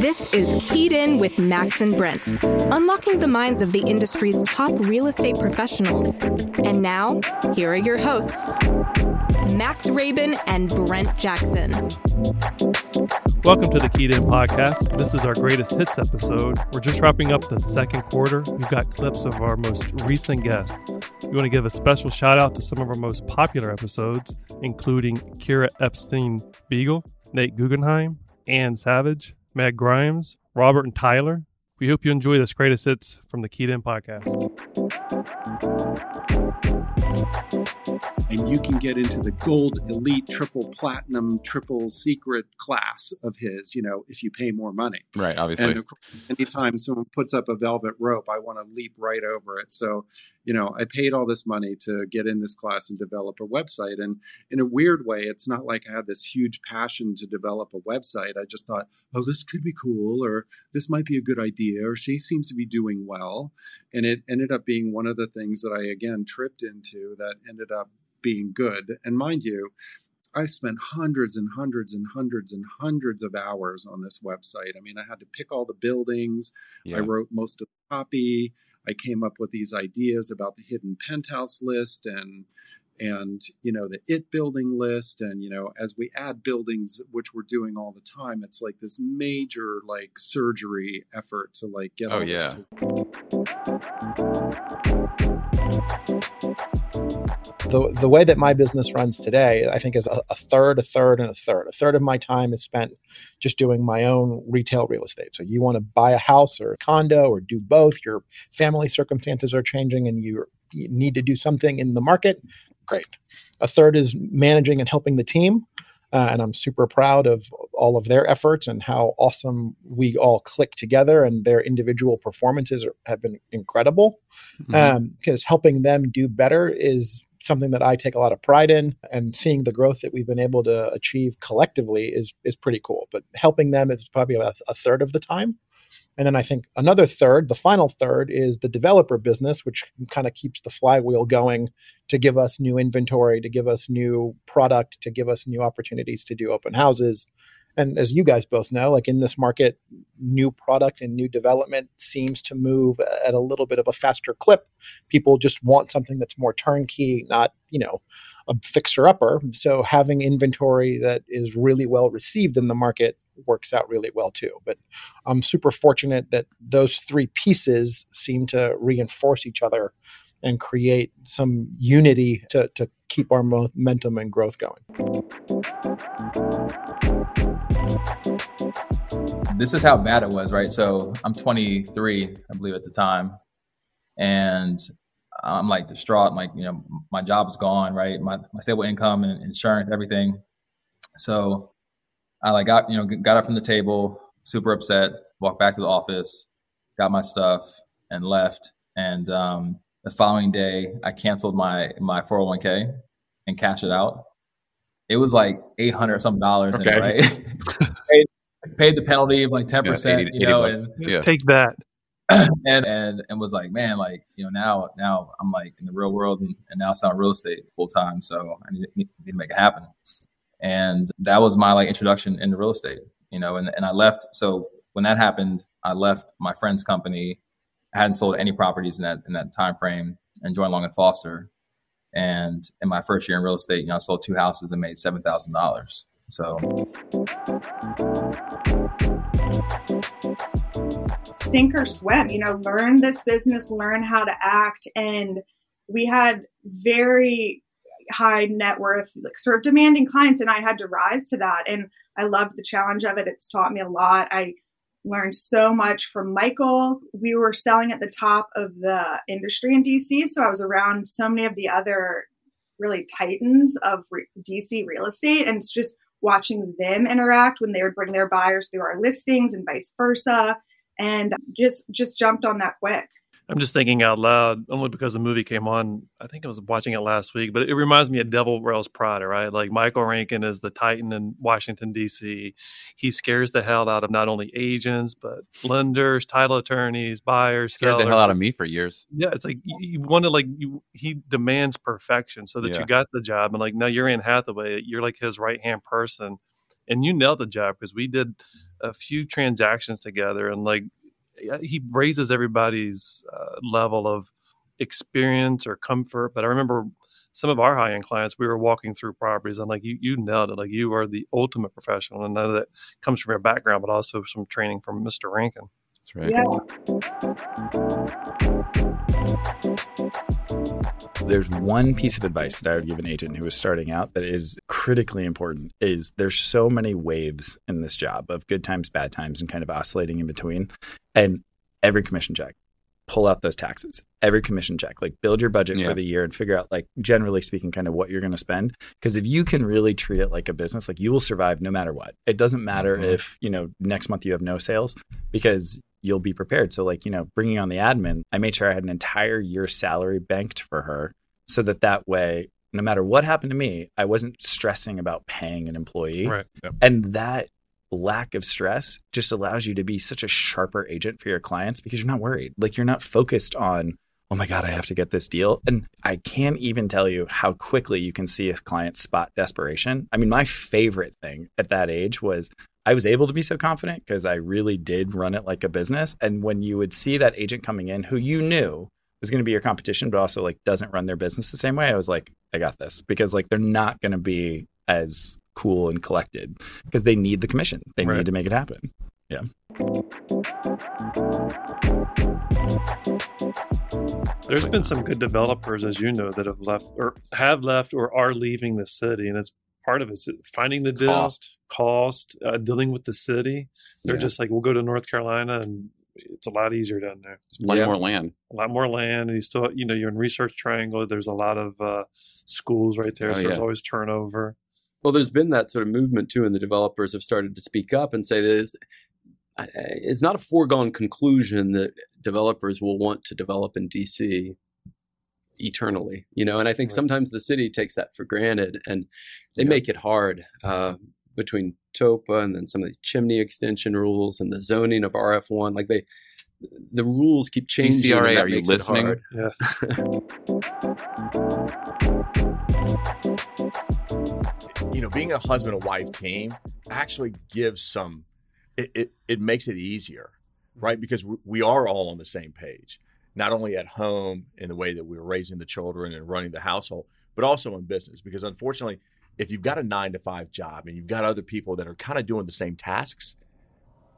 This is Keyed In with Max and Brent, unlocking the minds of the industry's top real estate professionals. And now, here are your hosts, Max Rabin and Brent Jackson. Welcome to the Keyed In podcast. This is our greatest hits episode. We're just wrapping up the second quarter. We've got clips of our most recent guests. We want to give a special shout out to some of our most popular episodes, including Kira Epstein Beagle, Nate Guggenheim, Ann Savage, Matt Grimes, Robert and Tyler. We hope you enjoy this greatest hits from the Keyed In podcast. And you can get into the gold elite triple platinum triple secret class of his, you know, if you pay more money. Right, obviously. And of course, anytime someone puts up a velvet rope, I want to leap right over it. So, you know, I paid all this money to get in this class and develop a website. And in a weird way, it's not like I had this huge passion to develop a website. I just thought, oh, this could be cool, or this might be a good idea, or she seems to be doing well. And it ended up being one of the things that I, again, tripped into that ended up being good. And mind you, I spent hundreds of hours on this website. I mean, I had to pick all the buildings. Yeah. I wrote most of the copy. I came up with these ideas about the hidden penthouse list and you know, the it building list. And, you know, as we add buildings, which we're doing all the time, it's like this major like surgery effort to like get all this The way that my business runs today, I think, is a third. A third of my time is spent just doing my own retail real estate. So you want to buy a house or a condo or do both. Your family circumstances are changing and you need to do something in the market. Great. A third is managing and helping the team. And I'm super proud of all of their efforts and how awesome we all click together, and their individual performances have been incredible, because helping them do better is something that I take a lot of pride in, and seeing the growth that we've been able to achieve collectively is pretty cool. But helping them is probably about a third of the time. And then I think another third, the final third, is the developer business, which kind of keeps the flywheel going to give us new inventory, to give us new product, to give us new opportunities to do open houses. And as you guys both know, like in this market, new product and new development seems to move at a little bit of a faster clip. People just want something that's more turnkey, not, you know, a fixer-upper. So having inventory that is really well received in the market works out really well too. But I'm super fortunate that those three pieces seem to reinforce each other and create some unity to keep our momentum and growth going. This is how bad it was, right? So I'm 23, I believe, at the time. And I'm like distraught. Like, you know, my job is gone, right? My stable income and insurance, everything. So I like got up from the table, super upset, walked back to the office, got my stuff and left. And the following day, I canceled my 401k and cashed it out. It was like $800 in it, right? Paid the penalty of like 10%, 80, you know, and take that. And was like, man, like, you know, now I'm like in the real world and now it's not real estate full time. So I need to make it happen. And that was my like introduction into real estate, you know, and I left. So when that happened, I left my friend's company. I hadn't sold any properties in that time frame, and joined Long & Foster. And in my first year in real estate, you know, I sold two houses and made $7,000. So sink or swim, you know, learn this business, learn how to act. And we had very high net worth, like sort of demanding clients, and I had to rise to that. And I loved the challenge of it. It's taught me a lot. I learned so much from Michael. We were selling at the top of the industry in DC. So I was around so many of the other really titans of DC real estate. And it's just watching them interact when they would bring their buyers through our listings and vice versa. And just jumped on that quick. I'm just thinking out loud, only because the movie came on. I think I was watching it last week, but it reminds me of Devil Wears Prada, right? Like Michael Rankin is the Titan in Washington, D.C. He scares the hell out of not only agents, but lenders, title attorneys, buyers, sellers. Scared the hell out of me for years. Yeah, it's like you want to he demands perfection so that you got the job. And like, now you're Anne Hathaway. You're like his right-hand person. and you nailed the job because we did a few transactions together, and like he raises everybody's level of experience or comfort. But I remember some of our high-end clients, we were walking through properties and like you nailed it. Like you are the ultimate professional, and I know that comes from your background, but also some training from Mr. Rankin. That's right. Yeah. There's one piece of advice that I would give an agent who is starting out that is critically important. Is there's so many waves in this job of good times, bad times, and kind of oscillating in between. And every commission check, pull out those taxes. Every commission check, like build your budget for the year and figure out, like, generally speaking, kind of what you're going to spend. Because if you can really treat it like a business, like, you will survive no matter what. It doesn't matter if, you know, next month you have no sales, because you'll be prepared. So, like, you know, bringing on the admin, I made sure I had an entire year's salary banked for her, so that that way, no matter what happened to me, I wasn't stressing about paying an employee. Right. Yep. And that lack of stress just allows you to be such a sharper agent for your clients, because you're not worried. Like, you're not focused on, oh my God, I have to get this deal. And I can't even tell you how quickly you can see a client spot desperation. I mean, my favorite thing at that age was I was able to be so confident because I really did run it like a business. And when you would see that agent coming in who you knew was going to be your competition, but also, like, doesn't run their business the same way, I was like, I got this, because, like, they're not going to be as cool and collected because they need the commission. They need to make it happen. Yeah. There's been some good developers, as you know, that have left or are leaving the city. And it's part of it's finding the deal, cost, dealing with the city. They're just like, we'll go to North Carolina and it's a lot easier down there. A lot more land. A lot more land. And you still, you know, you're in Research Triangle. There's a lot of schools right there. There's always turnover. Well, there's been that sort of movement too, and the developers have started to speak up and say that it's not a foregone conclusion that developers will want to develop in DC eternally, you know. And I think sometimes the city takes that for granted, and they make it hard between TOPA and then some of these chimney extension rules and the zoning of RF1. Like the rules keep changing. DCRA, are you listening? Yeah. You know, being a husband and wife team actually gives some. It makes it easier, right? Because we are all on the same page, not only at home in the way that we're raising the children and running the household, but also in business. Because unfortunately, if you've got a 9-to-5 job and you've got other people that are kind of doing the same tasks,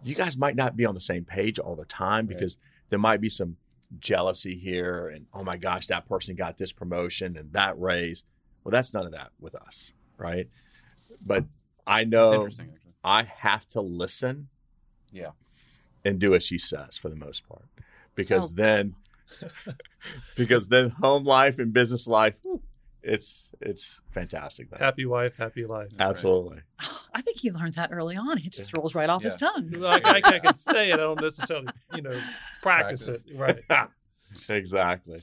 you guys might not be on the same page all the time, because there might be some jealousy here and, oh my gosh, that person got this promotion and that raise. Well, that's none of that with us, right? But I know I have to listen and do as she says for the most part, because then home life and business life, it's fantastic. Man. Happy wife, happy life. Absolutely. Right. I think he learned that early on. He just rolls right off his tongue. I can say it. I don't necessarily, you know, practice it. Right. Exactly.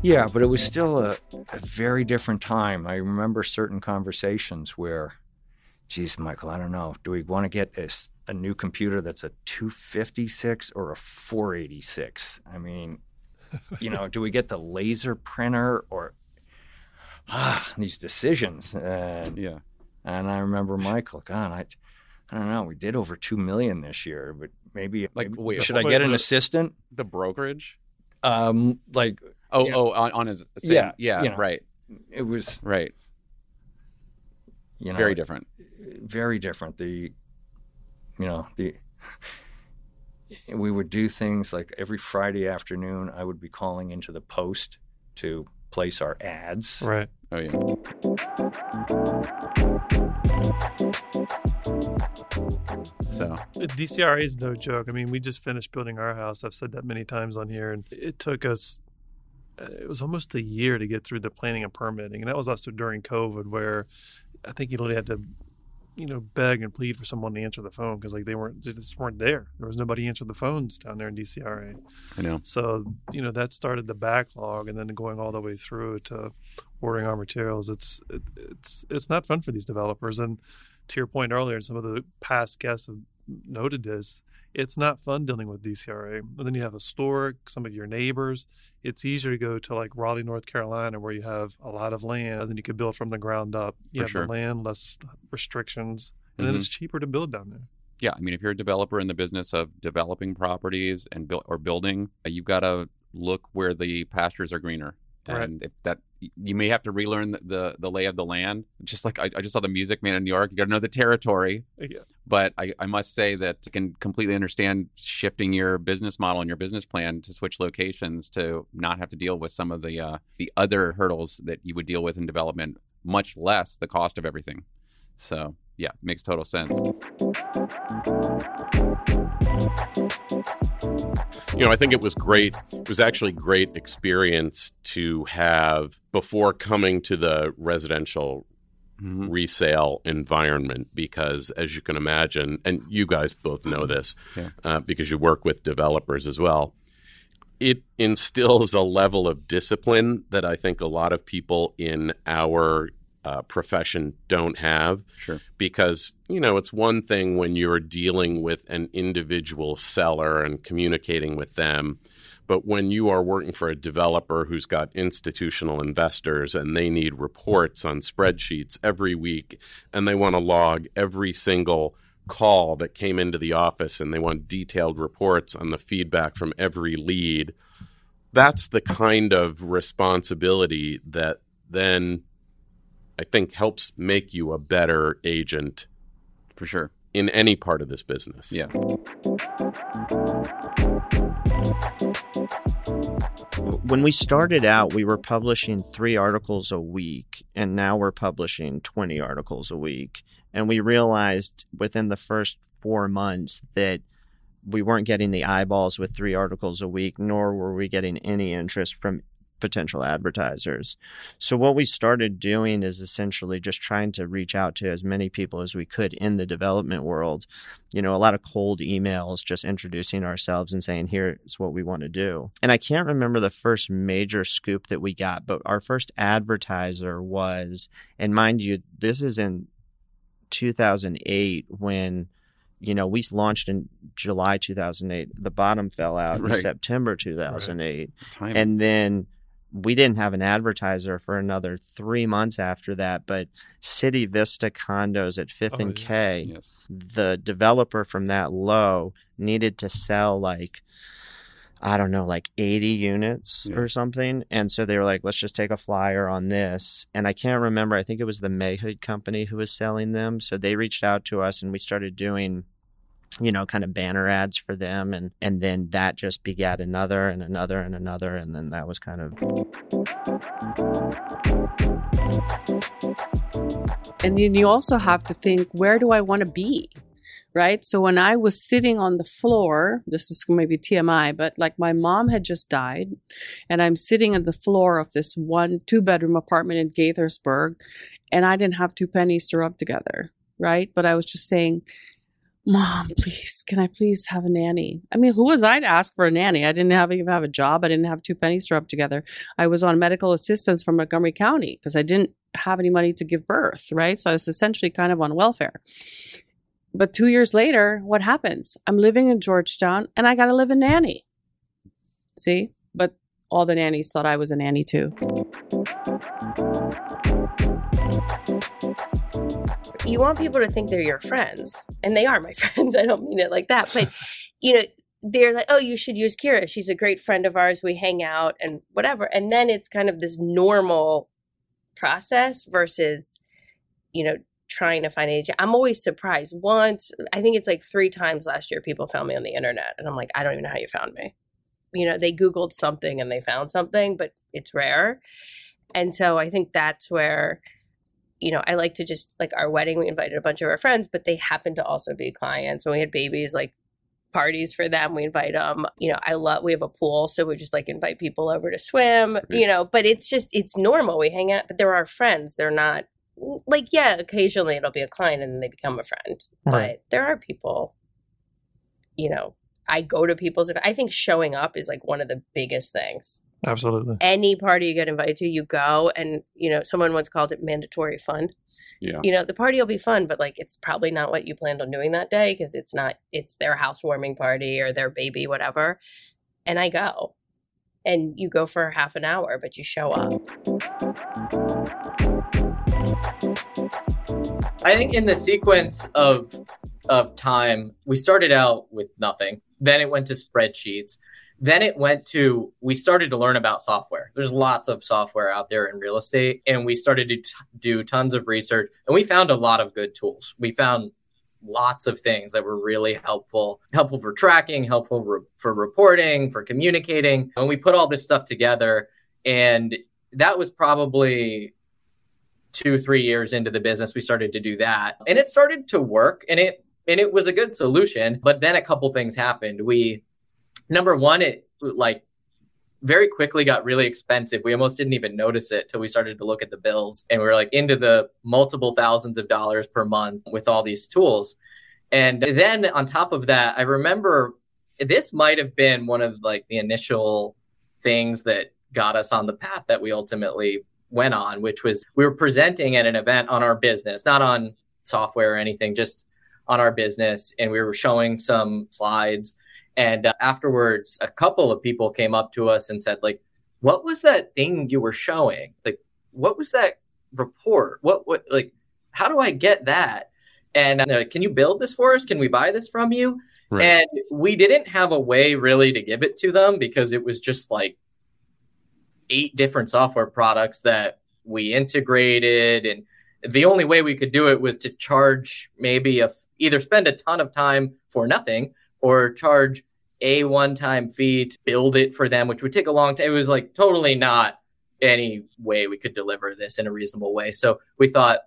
Yeah, but it was still a very different time. I remember certain conversations where, geez, Michael, I don't know. Do we want to get a new computer that's a 256 or a 486? I mean, you know, do we get the laser printer or these decisions? And I remember Michael, God, I don't know. We did over 2 million this year, but maybe should I get an assistant? The brokerage? On his same, you know, right. It was right. You know, very different. Very different. We would do things like every Friday afternoon, I would be calling into the Post to place our ads. Right. Oh yeah. So DCRA is no joke. I mean, we just finished building our house. I've said that many times on here, and it took us. It was almost a year to get through the planning and permitting, and that was also during COVID, where I think you literally had to, you know, beg and plead for someone to answer the phone, because like they just weren't there. There was nobody answered the phones down there in DCRA. I know. So, you know, that started the backlog, and then going all the way through to ordering our materials. It's not fun for these developers. And to your point earlier, and some of the past guests have noted this, it's not fun dealing with DCRA. And then you have a store, some of your neighbors. It's easier to go to like Raleigh, North Carolina, where you have a lot of land and then you can build from the ground up. You have the land, less restrictions, and then it's cheaper to build down there. Yeah. I mean, if you're a developer in the business of developing properties and building, you've got to look where the pastures are greener. And if that, you may have to relearn the lay of the land. Just like I just saw The Music Man in New York. You got to know the territory. Yeah. But I must say that I can completely understand shifting your business model and your business plan to switch locations to not have to deal with some of the other hurdles that you would deal with in development, much less the cost of everything. So, yeah, makes total sense. You know, I think it was great. It was actually great experience to have before coming to the residential resale environment, because as you can imagine, and you guys both know this because you work with developers as well, it instills a level of discipline that I think a lot of people in our profession don't have. Sure. Because, you know, it's one thing when you're dealing with an individual seller and communicating with them, but when you are working for a developer who's got institutional investors and they need reports on spreadsheets every week and they want to log every single call that came into the office and they want detailed reports on the feedback from every lead, that's the kind of responsibility that then I think helps make you a better agent, for sure, in any part of this business. Yeah. When we started out, we were publishing 3 articles a week, and now we're publishing 20 articles a week. And we realized within the first 4 months that we weren't getting the eyeballs with 3 articles a week, nor were we getting any interest from potential advertisers. So what we started doing is essentially just trying to reach out to as many people as we could in the development world. You know, a lot of cold emails, just introducing ourselves and saying, here's what we want to do. And I can't remember the first major scoop that we got, but our first advertiser was, and mind you, this is in 2008 when, you know, we launched in July 2008. The bottom fell out in September 2008. Right. And then we didn't have an advertiser for another 3 months after that, but City Vista Condos at 5th and K, the developer from that low needed to sell like, I don't know, like 80 units or something. And so they were like, let's just take a flyer on this. And I can't remember. I think it was the Mayhood company who was selling them. So they reached out to us and we started doing, you know, kind of banner ads for them. And then that just begat another and another and another. And then that was kind of... And then you also have to think, where do I want to be? Right? So when I was sitting on the floor, this is maybe TMI, but like my mom had just died and I'm sitting on the floor of this 1-2-bedroom apartment in Gaithersburg and I didn't have 2 pennies to rub together. Right. But I was just saying, Mom, please, can I please have a nanny? I mean, who was I to ask for a nanny? I didn't even have a job. I didn't have 2 pennies to rub together. I was on medical assistance from Montgomery County because I didn't have any money to give birth. Right. So I was essentially kind of on welfare. But 2 years later, what happens? I'm living in Georgetown and I got to live in nanny. See? But all the nannies thought I was a nanny too. You want people to think they're your friends, and they are my friends. I don't mean it like that, but you know, they're like, oh, you should use Kira. She's a great friend of ours. We hang out and whatever. And then it's kind of this normal process versus, you know, trying to find an agent. I'm always surprised. Once, I think it's like 3 times last year, people found me on the internet. And I'm like, I don't even know how you found me. You know, they Googled something and they found something, but it's rare. And so I think that's where, you know, I like to just, like our wedding, we invited a bunch of our friends, but they happened to also be clients. When we had babies, like parties for them, we invite them. You know, we have a pool, so we just like invite people over to swim, you know, but it's just, it's normal. We hang out, but they're our friends. They're not, like, yeah, occasionally it'll be a client and then they become a friend. Right. But there are people, you know, I go to people's, I think showing up is like one of the biggest things. Absolutely. Any party you get invited to, you go. And, you know, someone once called it mandatory fun. Yeah. You know, the party will be fun, but like, it's probably not what you planned on doing that day because it's not, it's their housewarming party or their baby, whatever. And I go. And you go for half an hour, but you show up. I think in the sequence of time, we started out with nothing. Then it went to spreadsheets. Then it went to, we started to learn about software. There's lots of software out there in real estate. And we started to do tons of research. And we found a lot of good tools. We found lots of things that were really helpful for tracking, helpful for reporting, for communicating. And we put all this stuff together. And that was probably 2-3 years into the business. We started to do that. And it started to work. And it was a good solution. But then a couple things happened. Number one, it like very quickly got really expensive. We almost didn't even notice it till we started to look at the bills, and we were like into the multiple thousands of dollars per month with all these tools. And then on top of that, I remember this might have been one of like the initial things that got us on the path that we ultimately went on, which was we were presenting at an event on our business, not on software or anything, just on our business. And we were showing some slides. And afterwards, a couple of people came up to us and said, like, what was that thing you were showing? Like, what was that report? What, like, how do I get that? And they're like, can you build this for us? Can we buy this from you? Right. And we didn't have a way really to give it to them because it was just like 8 different software products that we integrated. And the only way we could do it was to charge maybe either spend a ton of time for nothing or charge a one-time fee to build it for them, which would take a long time. It was like totally not any way we could deliver this in a reasonable way. So we thought,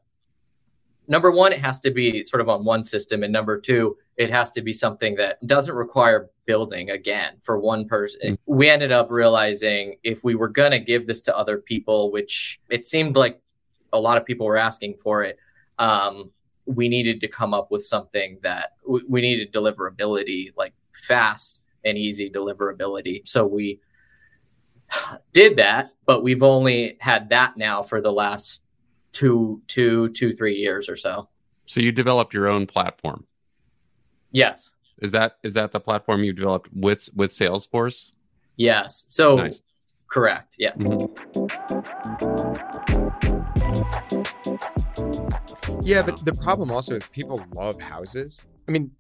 number one, it has to be sort of on one system. And number two, it has to be something that doesn't require building again for one person. Mm-hmm. We ended up realizing if we were going to give this to other people, which it seemed like a lot of people were asking for it, we needed to come up with something that we needed deliverability, like fast and easy deliverability. So we did that, but we've only had that now for the last 3 years or so. So you developed your own platform. Yes. Is that the platform you developed with Salesforce? Yes. So nice. Correct. Yeah. Mm-hmm. Yeah, but the problem also is people love houses. I mean,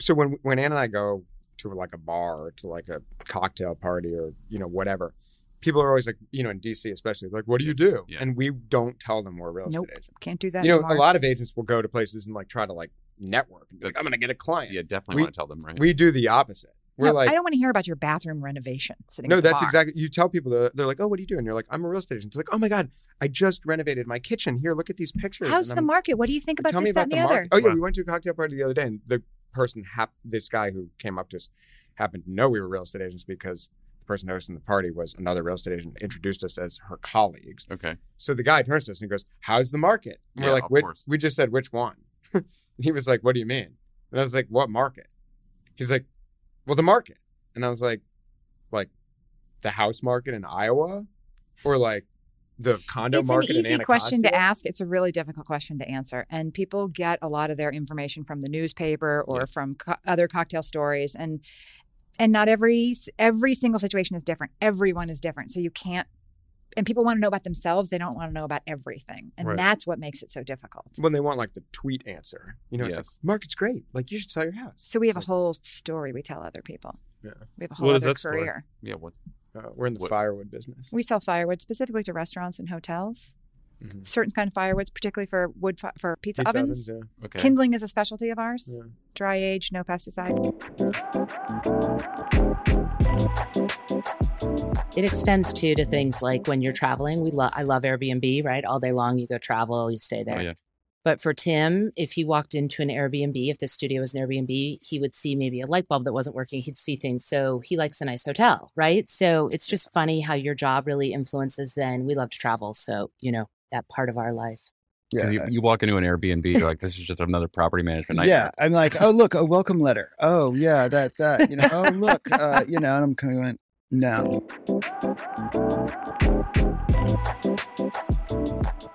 so when Ann and I go to like a bar or to like a cocktail party or, you know, whatever, people are always like, you know, in DC especially, like, what do you do? Yeah. And we don't tell them we're a real estate agent. Can't do that. You know, anymore. A lot of agents will go to places and like try to like network and be like, I'm going to get a client. Yeah, definitely want to tell them, right? We do the opposite. We're no, like, I don't want to hear about your bathroom renovation. No, that's exactly. You tell people, they're like, oh, what do you do? And you're like, I'm a real estate agent. They're like, oh my God, I just renovated my kitchen. Here, look at these pictures. How's the market? What do you think about this, that, and the other? Oh yeah, wow. We went to a cocktail party the other day and the person, this guy who came up to us happened to know we were real estate agents because the person hosting the party was another real estate agent, introduced us as her colleagues. Okay. So the guy turns to us and goes, how's the market? And we're like, we just said, which one? And he was like, what do you mean? And I was like, what market? He's like, well, the market. And I was like the house market in Iowa or like the condo market in Anacostia? It's an easy question to ask. It's a really difficult question to answer. And people get a lot of their information from the newspaper or from other cocktail stories. And not every single situation is different. Everyone is different. So you can't. And people want to know about themselves. They don't want to know about everything. And that's what makes it so difficult. When they want like the tweet answer, you know, it's like, market's great. Like you should sell your house. So we have a whole story we tell other people. Yeah. We have a whole other career. Yeah. We're in the firewood business. We sell firewood specifically to restaurants and hotels. Mm-hmm. Certain kind of firewoods, particularly for for pizza ovens. Yeah. Okay. Kindling is a specialty of ours. Yeah. Dry age, no pesticides. It extends too to things like when you're traveling. I love Airbnb, right? All day long, you go travel, you stay there. Oh, yeah. But for Tim, if he walked into an Airbnb, if the studio was an Airbnb, he would see maybe a light bulb that wasn't working. He'd see things. So he likes a nice hotel, right? So it's just funny how your job really influences then. We love to travel. So, you know, that part of our life. Yeah. You walk into an Airbnb, you're like, this is just another property management nightmare. Yeah. I'm like, oh, look, a welcome letter. Oh, yeah, that, you know, oh, look, you know, and I'm kind of going, no.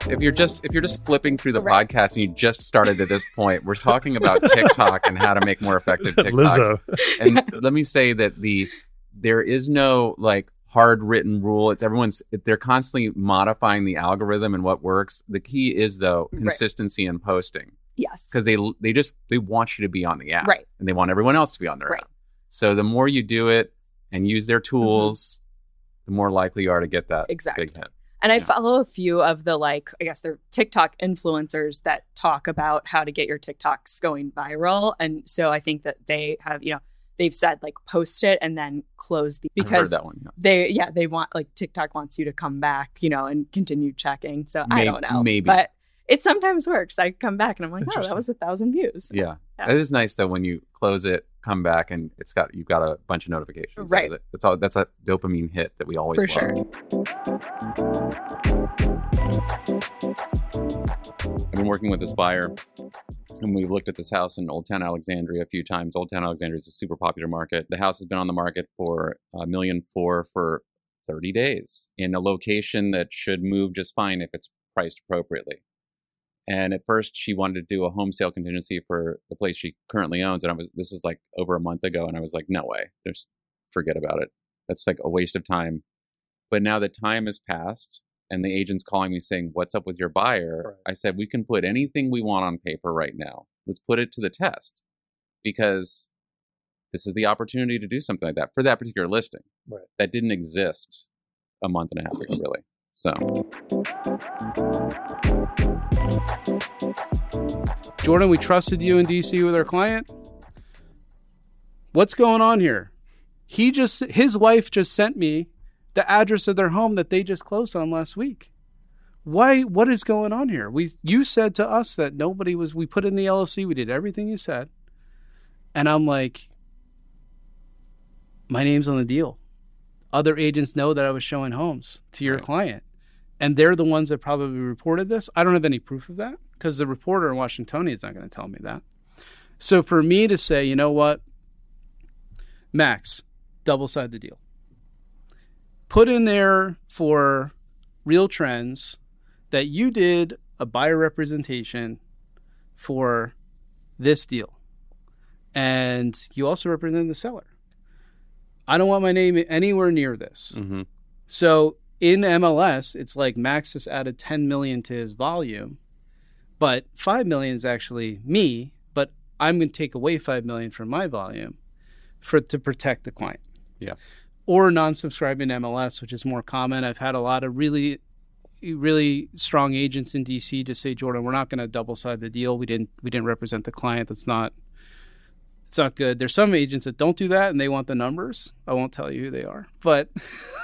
If you're just flipping through the podcast and you just started at this point, we're talking about TikTok and how to make more effective TikToks. Lizzo. And let me say that there is no like hard written rule. It's they're constantly modifying the algorithm and what works. The key is though consistency in posting. Yes. Because they want you to be on the app. Right. And they want everyone else to be on their app. So the more you do it and use their tools, the more likely you are to get that big hit. And I follow a few of the, like, I guess they're TikTok influencers that talk about how to get your TikToks going viral. And so I think that they have, they've said, like, post it and then close because I heard that one, they want, like, TikTok wants you to come back, and continue checking. So I don't know. Maybe. But it sometimes works. I come back and I'm like, oh, that was 1,000 views. Yeah. It is nice, though, when you close it, come back, and you've got a bunch of notifications. Right. That's a dopamine hit that we always love. For sure. I've been working with this buyer, and we've looked at this house in Old Town Alexandria a few times. Old Town Alexandria is a super popular market. The house has been on the market for $1.4 million for 30 days in a location that should move just fine if it's priced appropriately. And at first, she wanted to do a home sale contingency for the place she currently owns, and this was like over a month ago, and I was like, no way, just forget about it. That's like a waste of time. But now the time has passed. And the agent's calling me saying, what's up with your buyer? Right. I said, we can put anything we want on paper right now. Let's put it to the test, because this is the opportunity to do something like that for that particular listing. Right. That didn't exist a month and a half ago, really. So, Jordan, we trusted you in DC with our client. What's going on here? His wife just sent me the address of their home that they just closed on last week. Why? What is going on here? You said to us that nobody was, we put in the LLC, we did everything you said. And I'm like, my name's on the deal. Other agents know that I was showing homes to your client. And they're the ones that probably reported this. I don't have any proof of that because the reporter in Washingtonian is not going to tell me that. So for me to say, you know what, Max, double-side the deal. Put in there for Real Trends that you did a buyer representation for this deal. And you also represented the seller. I don't want my name anywhere near this. Mm-hmm. So in MLS, it's like Max has added $10 million to his volume, but $5 million is actually me, but I'm going to take away $5 million from my volume to protect the client. Yeah. Or non-subscribing MLS, which is more common. I've had a lot of really, really strong agents in DC just say, Jordan, we're not going to double-side the deal. We didn't represent the client. It's not good. There's some agents that don't do that, and they want the numbers. I won't tell you who they are, but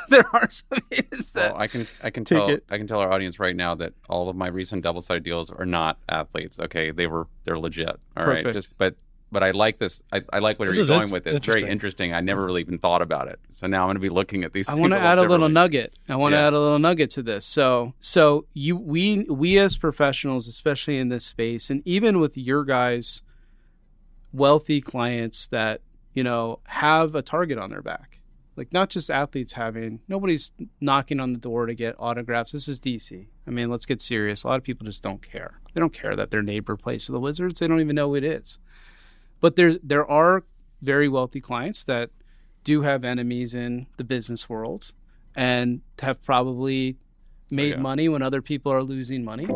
there are some agents that. Well, I can tell our audience right now that all of my recent double-side deals are not athletes. Okay, they're legit. All perfect. Right, But I like this. I like where you're going with this. It's very interesting. I never really even thought about it. So now I'm going to be looking at these things. I want to add a little nugget. I want to add a little nugget to this. So we as professionals, especially in this space, and even with your guys' wealthy clients that, have a target on their back. Like not just athletes nobody's knocking on the door to get autographs. This is DC. I mean, let's get serious. A lot of people just don't care. They don't care that their neighbor plays for the Wizards. They don't even know who it is. But there are very wealthy clients that do have enemies in the business world and have probably made money when other people are losing money.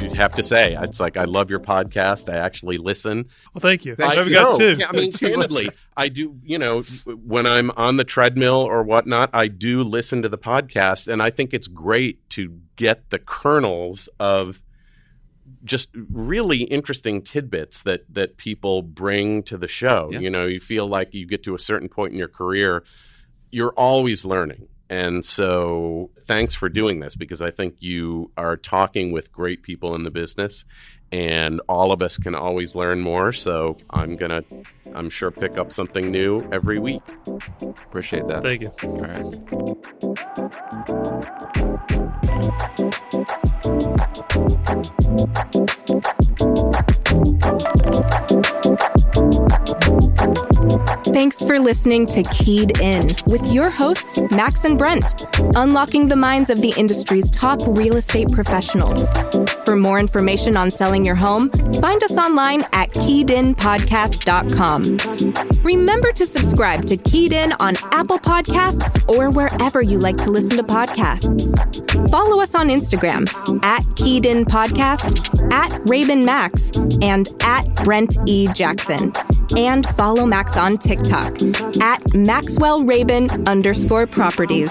You'd have to say, it's like, I love your podcast. I actually listen. Well, thank you. I've got two. Yeah, I mean, candidly, I do, when I'm on the treadmill or whatnot, I do listen to the podcast. And I think it's great to get the kernels of just really interesting tidbits that people bring to the show. Yeah. You feel like you get to a certain point in your career, you're always learning. And so thanks for doing this, because I think you are talking with great people in the business, and all of us can always learn more. So I'm sure pick up something new every week. Appreciate that. Thank you. All right. Thanks for you're listening to Keyed In with your hosts, Max and Brent, unlocking the minds of the industry's top real estate professionals. For more information on selling your home, find us online at keyedinpodcast.com. Remember to subscribe to Keyed In on Apple Podcasts or wherever you like to listen to podcasts. Follow us on Instagram at Keyed In Podcast, at Rabin Max, and at Brent E. Jackson. And follow Max on TikTok at MaxwellRabin_properties.